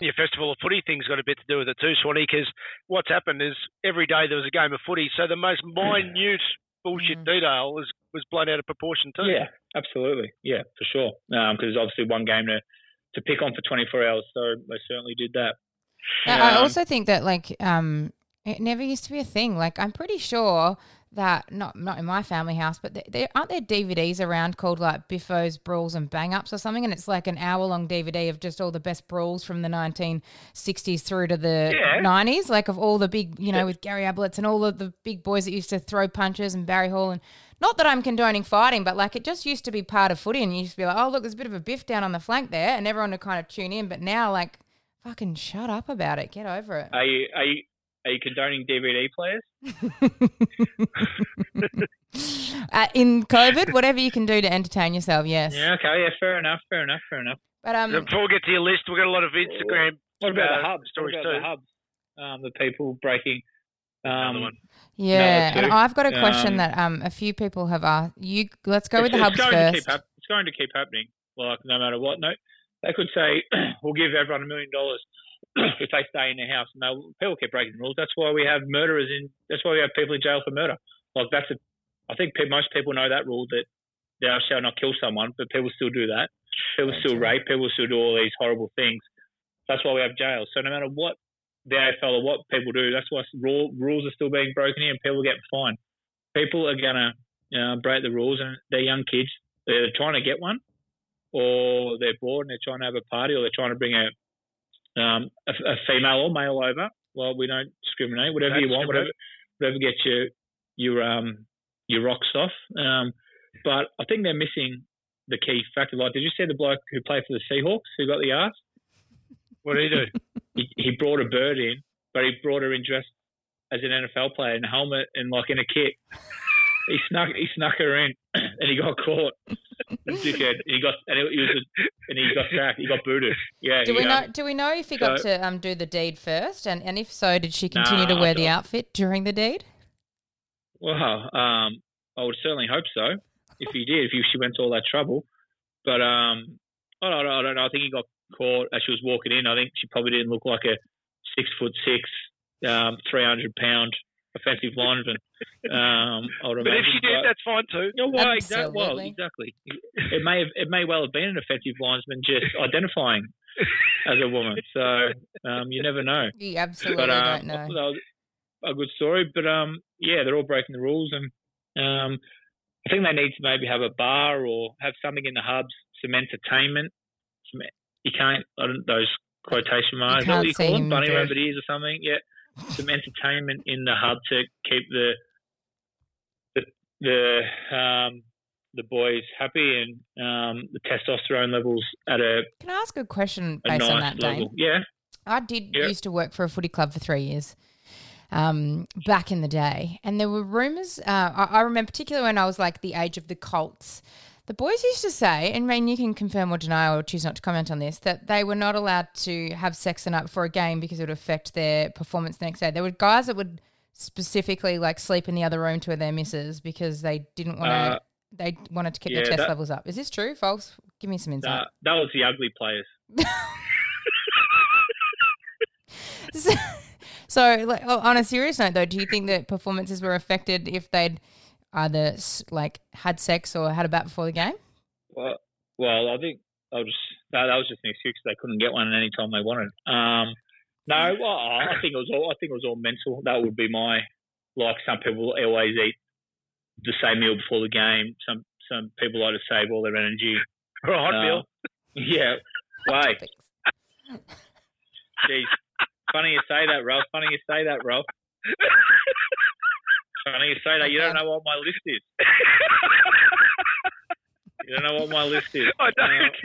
Yeah, Festival of Footy thing's got a bit to do with it too, Swanee, because what's happened is every day there was a game of footy, so the most minute bullshit detail was blown out of proportion too. Yeah, absolutely. Yeah, for sure. Because there's obviously one game to pick on for 24 hours, so they certainly did that. I also think that, like, it never used to be a thing. Like, I'm pretty sure that, not in my family house, but aren't there DVDs around called like Biffos, Brawls and Bang-Ups or something? And it's like an hour-long DVD of just all the best brawls from the 1960s through to the 90s, like of all the big, you know, with Gary Ablett's and all of the big boys that used to throw punches and Barry Hall. And not that I'm condoning fighting, but like it just used to be part of footy and you used to be like, oh, look, there's a bit of a biff down on the flank there and everyone would kind of tune in. But now, like, fucking shut up about it. Get over it. Are you condoning DVD players? In COVID, whatever you can do to entertain yourself, yes. Yeah, okay, yeah, fair enough. But before we get to your list, we've got a lot of Instagram. What about the hubs? Stories too. The hubs? The people breaking. Another one. Yeah, and I've got a question that a few people have asked. Let's go with the hubs first. It's going to keep happening, like no matter what. No, they could say, we'll give everyone $1 million. If they stay in their house, and people keep breaking rules. That's why we have murderers in. That's why we have people in jail for murder. Like I think most people know that rule that thou shalt not kill someone, but people still do that. People still rape. People still do all these horrible things. That's why we have jails. So no matter what the AFL or what people do, that's why rules are still being broken in, and people get fined. People are gonna break the rules, and they're young kids. They're trying to get one, or they're bored and they're trying to have a party, or they're trying to bring a female or male over. Well, we don't discriminate. Whatever you want, whatever gets your rocks off. But I think they're missing the key factor. Like, did you see the bloke who played for the Seahawks who got the arse? What did he do? he brought a bird in, but he brought her in dressed as an NFL player in a helmet and like in a kit. He snuck her in, and he got caught. He got sacked. He got booted. Yeah. Do we know if he got to do the deed first, and if so, did she continue to wear the outfit during the deed? Well, I would certainly hope so. If he did, if she went to all that trouble, but I don't know. I think he got caught as she was walking in. I think she probably didn't look like a 6'6", 300-pound. Offensive lineman. But if she did, that's fine too. No, why? Exactly. Well, exactly. It may well have been an offensive lineman just identifying as a woman. So you never know. You absolutely don't know. I thought that was a good story, but yeah, they're all breaking the rules, and I think they need to maybe have a bar or have something in the hubs, some entertainment. Those quotation marks. What do you call them? Bunny rabbit ears or something? Yeah. Some entertainment in the hub to keep the boys happy and the testosterone levels at a. Can I ask a question based on that, Dane? Yeah, I used to work for a footy club for 3 years, back in the day, and there were rumours. I remember particularly when I was like the age of the Colts. The boys used to say, and Rain, you can confirm or deny or choose not to comment on this, that they were not allowed to have sex the night before a game because it would affect their performance the next day. There were guys that would specifically like sleep in the other room to their misses because they didn't want to. They wanted to keep their test levels up. Is this true, folks? Give me some insight. That was the ugly players. So like, on a serious note, though, do you think that performances were affected if they'd either like had sex or had a bat before the game? Well, I think that was just an excuse because they couldn't get one any time they wanted. No, well, I think it was all mental. That would be my like. Some people always eat the same meal before the game. Some people like to save all their energy. Or a hot meal. Yeah. Wait. Jeez. Funny you say that, Ralph. Funny you say that. You don't know what my list is. You don't know what my list is. I don't.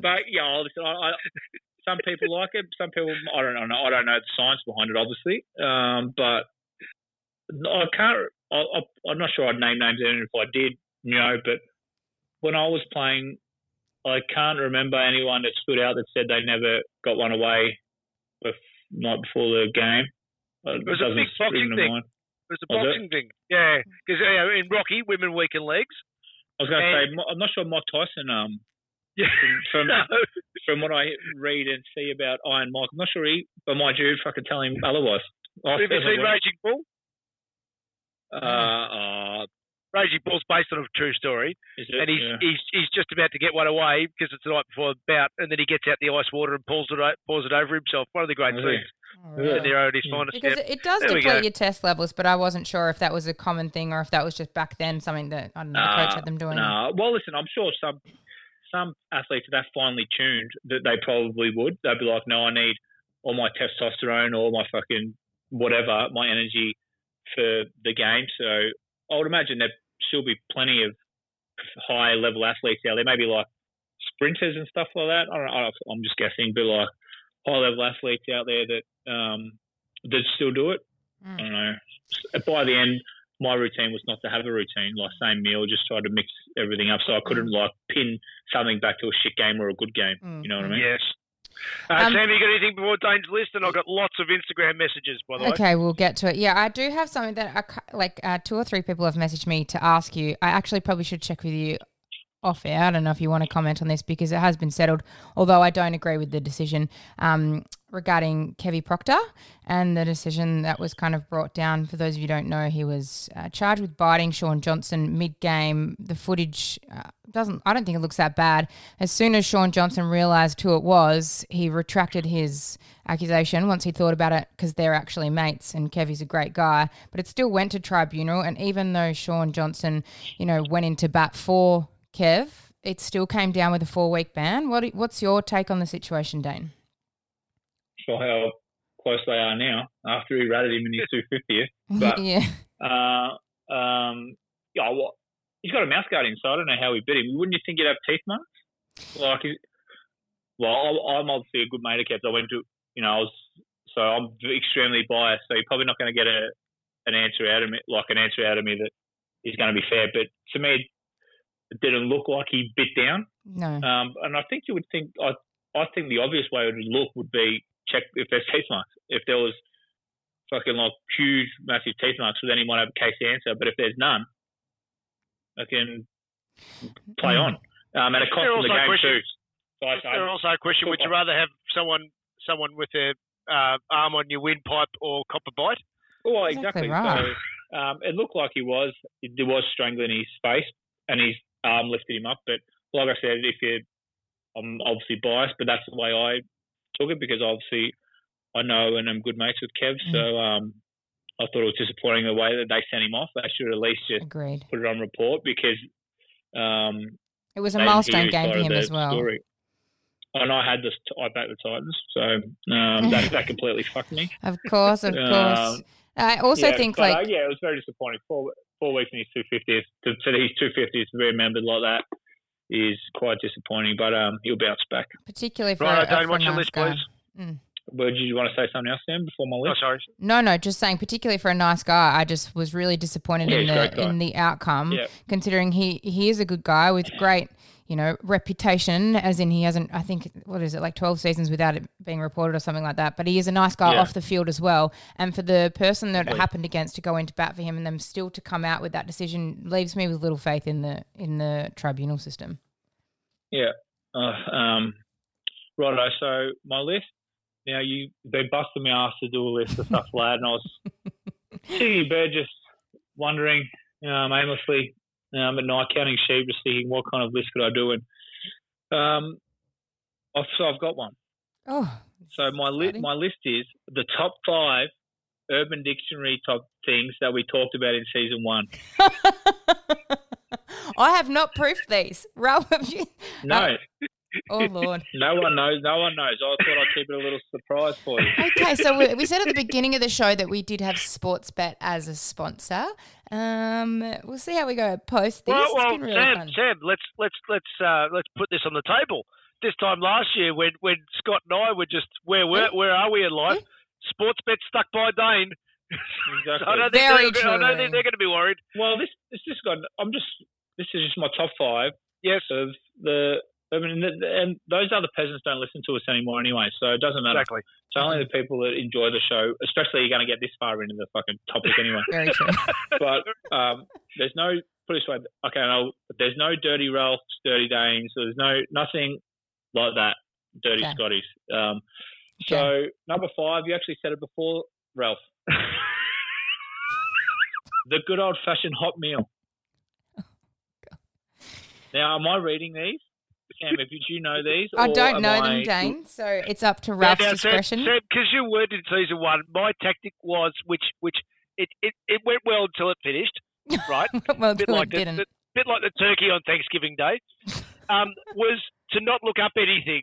But yeah, I some people like it. Some people, I don't know the science behind it, obviously. But I can't. I'm not sure I'd name names even if I did, you know. But when I was playing, I can't remember anyone that stood out that said they never got one away not before the game. It was a big boxing thing. It was a boxing thing. Yeah, because in Rocky, women weaken legs. I was going to say, I'm not sure Mike Tyson. Yeah. From what I read and see about Iron Mike, I'm not sure but my dude fucking tell him otherwise. Have you seen Raging Bull? Raging Bull's based on a true story, and he's just about to get one away because it's the night before the bout, and then he gets out the ice water and pours it over himself. One of the great scenes. Right. Because it does deplete your test levels, but I wasn't sure if that was a common thing or if that was just back then something that I don't know the coach had them doing. No, well, listen, I'm sure some athletes that finely tuned that they probably would. They'd be like, no, I need all my testosterone or my fucking whatever, my energy for the game. So I would imagine there'd still be plenty of high-level athletes out there. Maybe like sprinters and stuff like that. I don't know. I'm just guessing, but like high-level athletes out there that still do it. Mm. I don't know. By the end, my routine was not to have a routine, like same meal, just try to mix everything up so I couldn't like pin something back to a shit game or a good game. Mm. You know what I mean? Yes. Sam, you got anything before Dane's list? And I've got lots of Instagram messages, by the way. Okay, we'll get to it. Yeah, I do have something that two or three people have messaged me to ask you. I actually probably should check with you off air. I don't know if you want to comment on this because it has been settled, although I don't agree with the decision regarding Kevvy Proctor and the decision that was kind of brought down. For those of you who don't know, he was charged with biting Sean Johnson mid-game. The footage I don't think it looks that bad. As soon as Sean Johnson realised who it was, he retracted his accusation once he thought about it because they're actually mates and Kevvy's a great guy. But it still went to tribunal, and even though Sean Johnson, you know, went into bat for Kev, it still came down with a 4-week ban. What's your take on the situation, Dane? Sure, how close they are now after he ratted him in his 250th. But he's got a mouth guard in, so I don't know how he bit him. Wouldn't you think he'd have teeth marks? Like, I'm obviously a good mate of Kev's. I'm extremely biased. So you're probably not going to get an answer out of me that is going to be fair. But to me, it didn't look like he bit down. No. And I think you would think. I think the obvious way it would look would be check if there's teeth marks. If there was fucking like huge, massive teeth marks, then he might have a case to answer. But if there's none, I can play on. And it costs him the game too. So there also a question: would you rather have someone with their arm on your windpipe or copper bite? Well, exactly. Right. So it looked like he was strangling his face, and his arm lifted him up. But like I said, I'm obviously biased, but that's the way I took it because obviously I know and I'm good mates with Kev. Mm. So I thought it was disappointing the way that they sent him off. They should at least just put it on report because it was a milestone game for him as well. Story. And I had this. I backed the Titans, so that completely fucked me. Of course. I also think it was very disappointing. Four weeks in his 250th to his 250th to be remembered like that is quite disappointing, but he'll bounce back. Particularly for Dane, watch your list, please. Mm. Did you want to say something else, Sam, before my list? Oh, sorry. No, just saying, particularly for a nice guy, I just was really disappointed in the outcome, considering he is a good guy with great, reputation, as in he hasn't, I think, what is it, like 12 seasons without it being reported or something like that. But he is a nice guy off the field as well. And for the person that it happened against to go into bat for him and them still to come out with that decision leaves me with little faith in the tribunal system. Yeah. Righto. So my list. Now they busted my ass to do a list of stuff, lad, and I was sitting in bed just wondering aimlessly at night, counting sheep, just thinking what kind of list could I do, and so I've got one. Oh, so my list is the top 5 Urban Dictionary top things that we talked about in season 1. I have not proofed these, Ralph. No. Oh, Lord. No one knows. I thought I'd keep it a little surprise for you. Okay, so we said at the beginning of the show that we did have Sportsbet as a sponsor. We'll see how we go post this. Well, it's been really fun. Sam, let's put this on the table. This time last year when Scott and I were just, where are we in life? Yeah. Sportsbet stuck by Dane. Exactly. I don't think they're going to be worried. Well, this is just my top 5. Yes. Of the... I mean, and those other peasants don't listen to us anymore anyway, so it doesn't matter. Exactly. So only the people that enjoy the show, especially you're going to get this far into the fucking topic anyway. Very true. But there's no, put it this way, okay, there's no dirty Ralphs, dirty Danes, there's nothing like that, dirty Scotties. So number 5, you actually said it before, Ralph. The good old-fashioned hot meal. Oh, God. Now, am I reading these? Sam, did you know these? I don't know them, Dane, so it's up to Ralph's discretion. Sam, because you weren't in season 1, my tactic was, which it went well until it finished, right? Well, a bit like the turkey on Thanksgiving Day, was to not look up anything.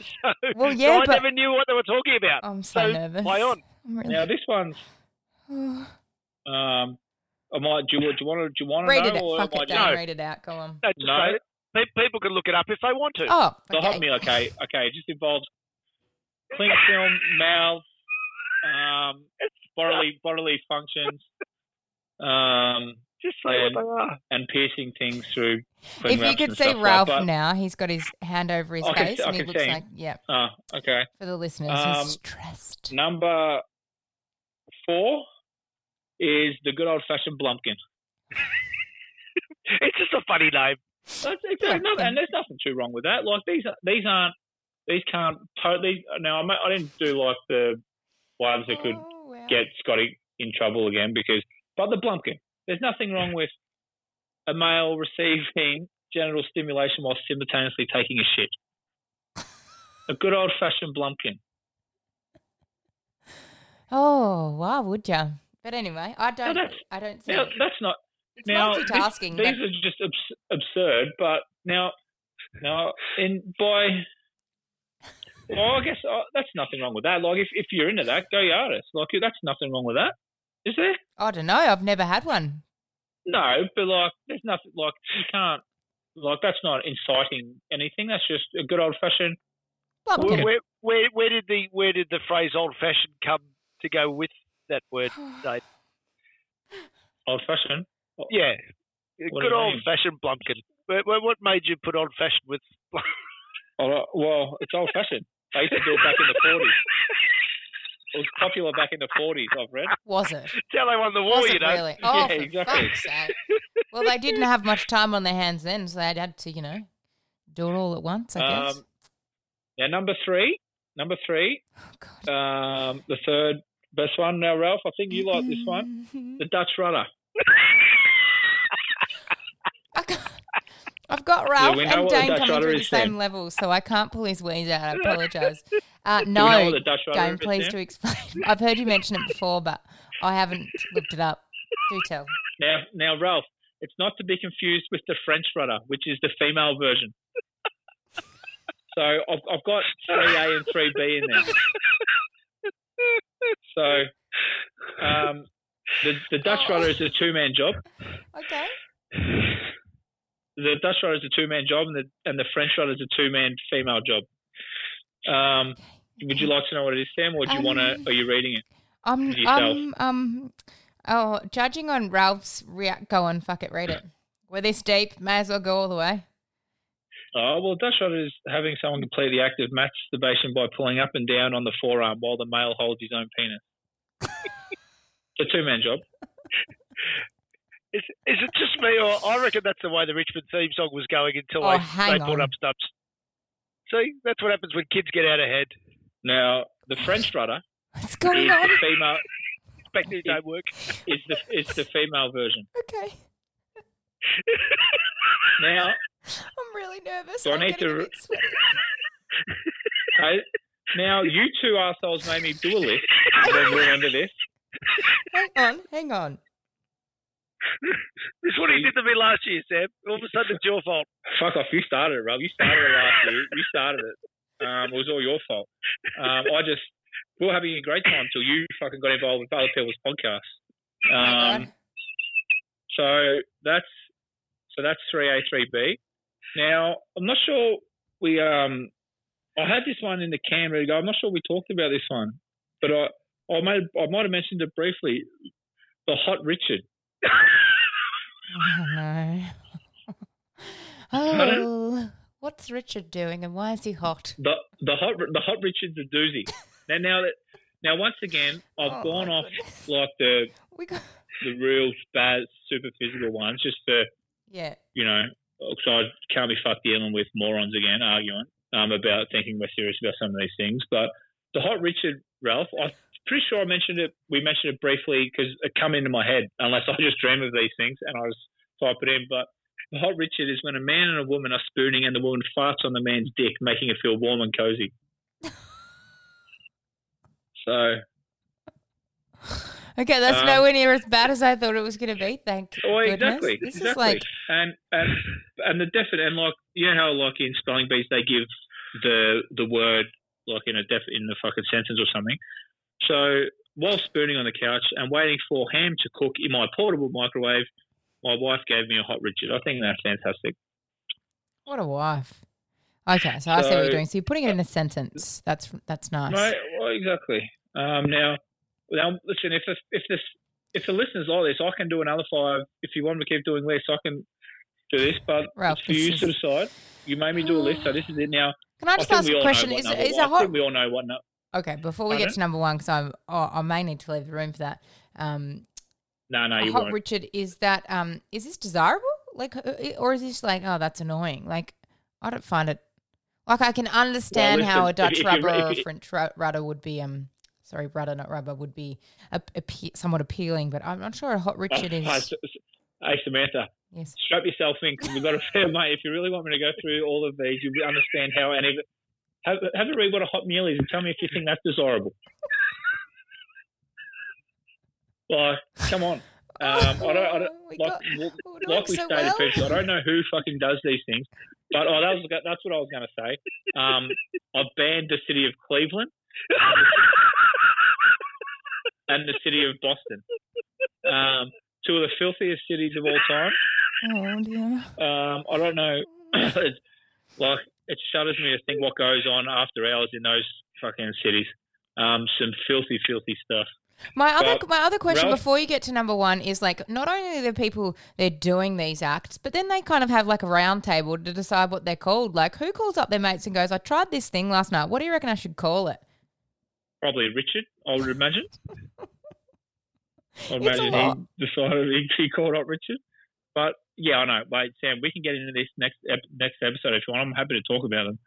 So I never knew what they were talking about. I'm so nervous. Play on. Really... Now, this one's... Do you want to know? Read it out. Go on. No. People can look it up if they want to. Oh, okay. The hot meal, okay. It just involves cling film, mouth, bodily functions, just say what they are, and piercing things through. If you could see Ralph now, he's got his hand over his face, and he looks like okay. For the listeners, he's stressed. Number 4 is the good old-fashioned Blumpkin. It's just a funny name. And there's nothing too wrong with that. Like these can't totally. Now I didn't do like the wives that could get Scotty in trouble again but the Blumpkin. There's nothing wrong with a male receiving genital stimulation while simultaneously taking a shit. A good old fashioned Blumpkin. Oh, why would you? But anyway, I don't see. That's not. It's now, multitasking. These are just absurd, but now, I guess that's nothing wrong with that. Like, if you're into that, go your artist. Like, that's nothing wrong with that, is there? I don't know. I've never had one. No, but like, there's nothing like you can't. Like, that's not inciting anything. That's just a good old fashioned. Where did the phrase old fashioned come to go with that word? Old fashioned. Yeah, good old-fashioned Blumpkin. What made you put old-fashioned with? Well, it's old-fashioned. They used to do it back in the 40s. It was popular back in the 40s, I've read. Was it? Tello on the wall, really? Oh, yeah, exactly. Fuck's sake. Well, they didn't have much time on their hands then, so they'd had to, do it all at once, I guess. Yeah, number three. Oh, God. The third best one. Now, Ralph, I think you like this one. The Dutch rudder. I've got Ralph and Dane coming through the same level, so I can't pull his wings out. I apologise. No, Dane, please do explain. I've heard you mention it before, but I haven't looked it up. Do tell. Now, Ralph, it's not to be confused with the French rudder, which is the female version. So I've got 3A and 3B in there. So the Dutch rudder is a two-man job. Okay. The Dutch rudder is a two-man job, and the French rudder is a two-man female job. Would you like to know what it is, Sam, or do you want to? Are you reading it? Judging on Ralph's react, go on, fuck it, read it. We're this deep, may as well go all the way. Oh, well, Dutch shot is having someone complete the act of masturbation by pulling up and down on the forearm while the male holds his own penis. It's a two-man job. Is it just me, or I reckon that's the way the Richmond theme song was going until they pulled up stubs. See, that's what happens when kids get out of hand. Now, the French rudder is the female. Back to your day work. Is the female version. Okay. Now, I'm really nervous. Do I need to? Okay. Now, you two arseholes made me do a list. Don't remember this. Hang on. This is what he did to me last year, Sam. All of a sudden, it's your fault. Fuck off. You started it, Rob. You started it last year. You started it. It was all your fault. We were having a great time until you fucking got involved with other people's podcasts. So that's 3A, 3B. Now, I'm not sure we I had this one in the can ready to go. I'm not sure we talked about this one, but I might have mentioned it briefly. The Hot Richard. What's Richard doing, and why is he hot? The hot Richard's a doozy. now once again, I've gone off like the real spaz, super physical ones, just to so I can't be fucked dealing with morons again arguing about thinking we're serious about some of these things. But the Hot Richard, Ralph, I'm pretty sure I mentioned it. We mentioned it briefly because it come into my head, unless I just dream of these things and I just type it in. But the Hot Richard is when a man and a woman are spooning and the woman farts on the man's dick, making it feel warm and cozy. Okay, that's nowhere near as bad as I thought it was going to be. Thank you. Oh, exactly. Goodness. This is like and the definite, and like, you know how like in spelling bees they give the word like in the fucking sentence or something. So while spooning on the couch and waiting for ham to cook in my portable microwave, my wife gave me a Hot Richard. I think that's fantastic. What a wife. Okay, so I see what you're doing. So you're putting it in a sentence. That's nice. Right, well, exactly. Now, listen, if the listeners like this, I can do another five. If you want me to keep doing lists, I can do this. But Ralph, for you to decide, you made me do a list, so this is it now. Can I just ask a question? I think we all know what number. Okay, before we get to number one, because I may need to leave the room for that. No, you won't. Hot Richard, is that is this desirable? Like, or is this like, oh, that's annoying? Like, I don't find it. Like, I can understand how a Dutch rubber or a French rudder would be somewhat appealing, but I'm not sure a Hot Richard is. Hey, Samantha. Yes. Strap yourself in because we've got a fair mate. If you really want me to go through all of these, you'll understand how. And have a read what a hot meal is and tell me if you think that's desirable. Like, come on. I don't know who fucking does these things, but that's what I was going to say. I've banned the city of Cleveland and the city of Boston, two of the filthiest cities of all time. Oh dear. I don't know. Like, it shudders me to think what goes on after hours in those fucking cities. Some filthy, filthy stuff. My other question, Ralph, before you get to number one, is like, not only are the people they're doing these acts, but then they kind of have like a round table to decide what they're called. Like, who calls up their mates and goes, I tried this thing last night. What do you reckon I should call it? Probably Richard, I would imagine. I imagine he decided he called up Richard. But yeah, I know. Wait, Sam, we can get into this next episode if you want. I'm happy to talk about them.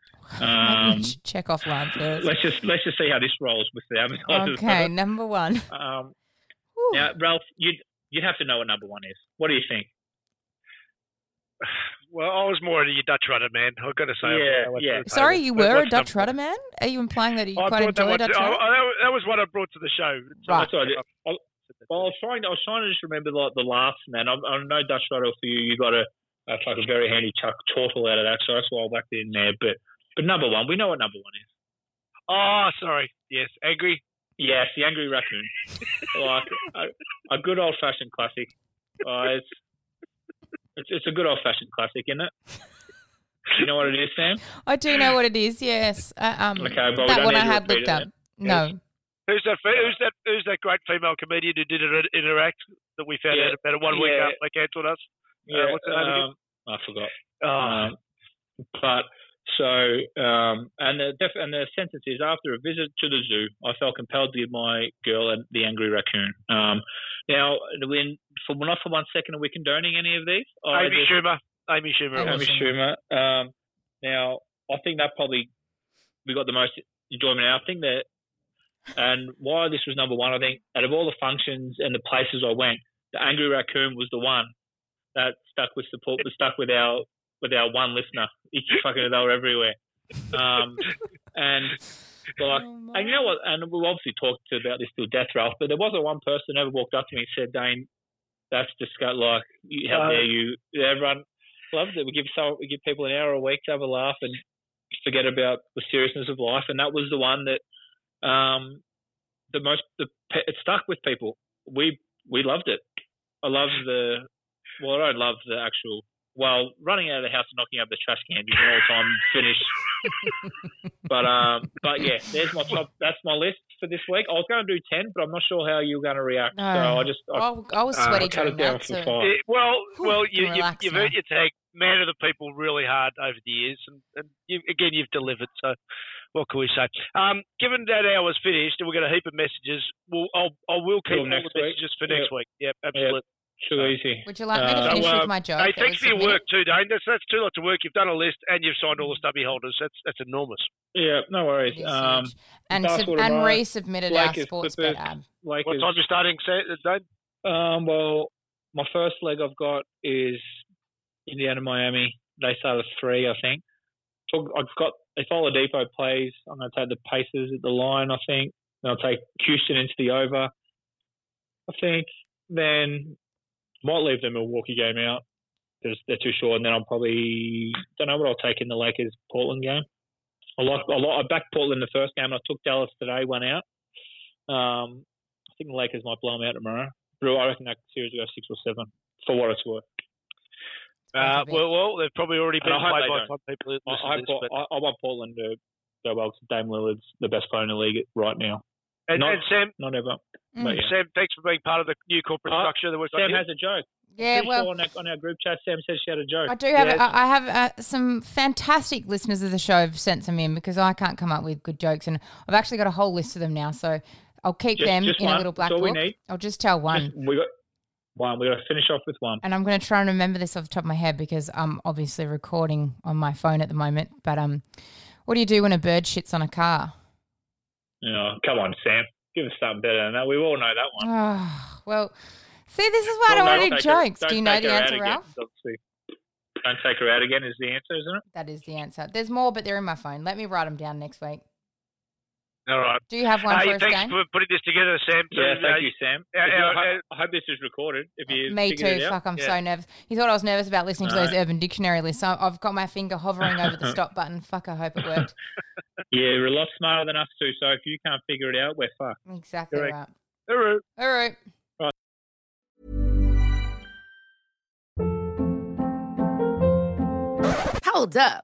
Check off line first. Let's just see how this rolls with the advertisers. Okay, number one. Now, Ralph, you'd have to know what number one is. What do you think? Well, I was more of a Dutch rudder man. I've got to say. Yeah. Sorry, you were a Dutch rudder man? Are you implying that you quite enjoy Dutch rudder? That was what I brought to the show. Right. Well, I was trying to just remember like the laughs, man. I know Dutch rudder for you. You got a fucking very handy chortle out of that, so that's why I whacked it in there. But number one, we know what number one is. Oh, sorry. Yes, angry. Yes, the angry raccoon, like a good old fashioned classic. It's a good old fashioned classic, isn't it? Do you know what it is, Sam? I do know what it is, yes. Okay, well, that one I had looked up. No. Who's that great female comedian who did Interact that we found out about it 1 week after they cancelled us? Yeah. What's her name again? I forgot. And the sentence is, after a visit to the zoo, I felt compelled to give my girl the angry raccoon. Now, we're not for 1 second are we condoning any of these? Amy Schumer. Now, I think that probably we got the most enjoyment out. I think that, and why this was number one, I think out of all the functions and the places I went, the angry raccoon was the one that stuck with our one listener. They were everywhere. And you know what? And we've obviously talked about this till death, Ralph. But there wasn't one person who ever walked up to me and said, "Dane, that's disgusting. Like, how dare you?" Everyone loves it. We give people an hour a week to have a laugh and forget about the seriousness of life. And that was the one that it stuck with people. We loved it. I don't love the actual. Well, running out of the house and knocking over the trash can is an all-time finish. But yeah, there's my top. That's my list for this week. I was going to do 10, but I'm not sure how you're going to react. No, so I was sweaty during that. You've earned your tag, man of the people, really hard over the years, and you've delivered. So, what can we say? Given that hour's finished, and we've got a heap of messages, I will keep all the messages for next week. Yep, absolutely. Yep. Too easy. Would you like me to finish with my joke? Hey, thanks for your work too, Dane. That's too lot to work. You've done a list and you've signed all the stubby holders. That's enormous. Yeah, no worries. And resubmitted our Sportsbet ad. What time are you starting, Dane? Well, my first leg I've got is Indiana-Miami. They start at 3, I think. I've got, if Oladipo plays, I'm going to take the Pacers at the line, I think. Then I'll take Houston into the over, I think. Then might leave the Milwaukee game out because they're too short, and then I'll probably don't know what I'll take in the Lakers Portland game. I backed Portland the first game. I took Dallas today, one out. I think the Lakers might blow them out tomorrow. Brew, I reckon that series will go 6 or 7 for what it's worth. Well, they've probably already been played by some people. I want Portland to go well because Dame Lillard's the best player in the league right now. And Sam, not ever. Mm. Yeah. Sam, thanks for being part of the new corporate structure. That Sam has a joke. Yeah, on our group chat, Sam says she had a joke. I do have. Yeah. I have some fantastic listeners of the show have sent them in because I can't come up with good jokes, and I've actually got a whole list of them now. So I'll keep them in a little black book. I'll just tell one. We got one. We got to finish off with one. And I'm going to try and remember this off the top of my head because I'm obviously recording on my phone at the moment. But what do you do when a bird shits on a car? Oh, come on, Sam. Give us something better than that. We all know that one. Oh, well, see, this is why I don't want to do jokes. Do you know the answer, Ralph? Don't take her out again is the answer, isn't it? That is the answer. There's more, but they're in my phone. Let me write them down next week. All right. Do you have one for us, Dane? Thanks for putting this together, Sam. Yeah, thank you, Sam. I hope this is recorded. Me too. Fuck, I'm so nervous. He thought I was nervous about listening to those Urban Dictionary lists. So I've got my finger hovering over the stop button. Fuck, I hope it worked. Yeah, you're a lot smarter than us too, so if you can't figure it out, we're fucked. Exactly. Correct. Right. All right. Hold up.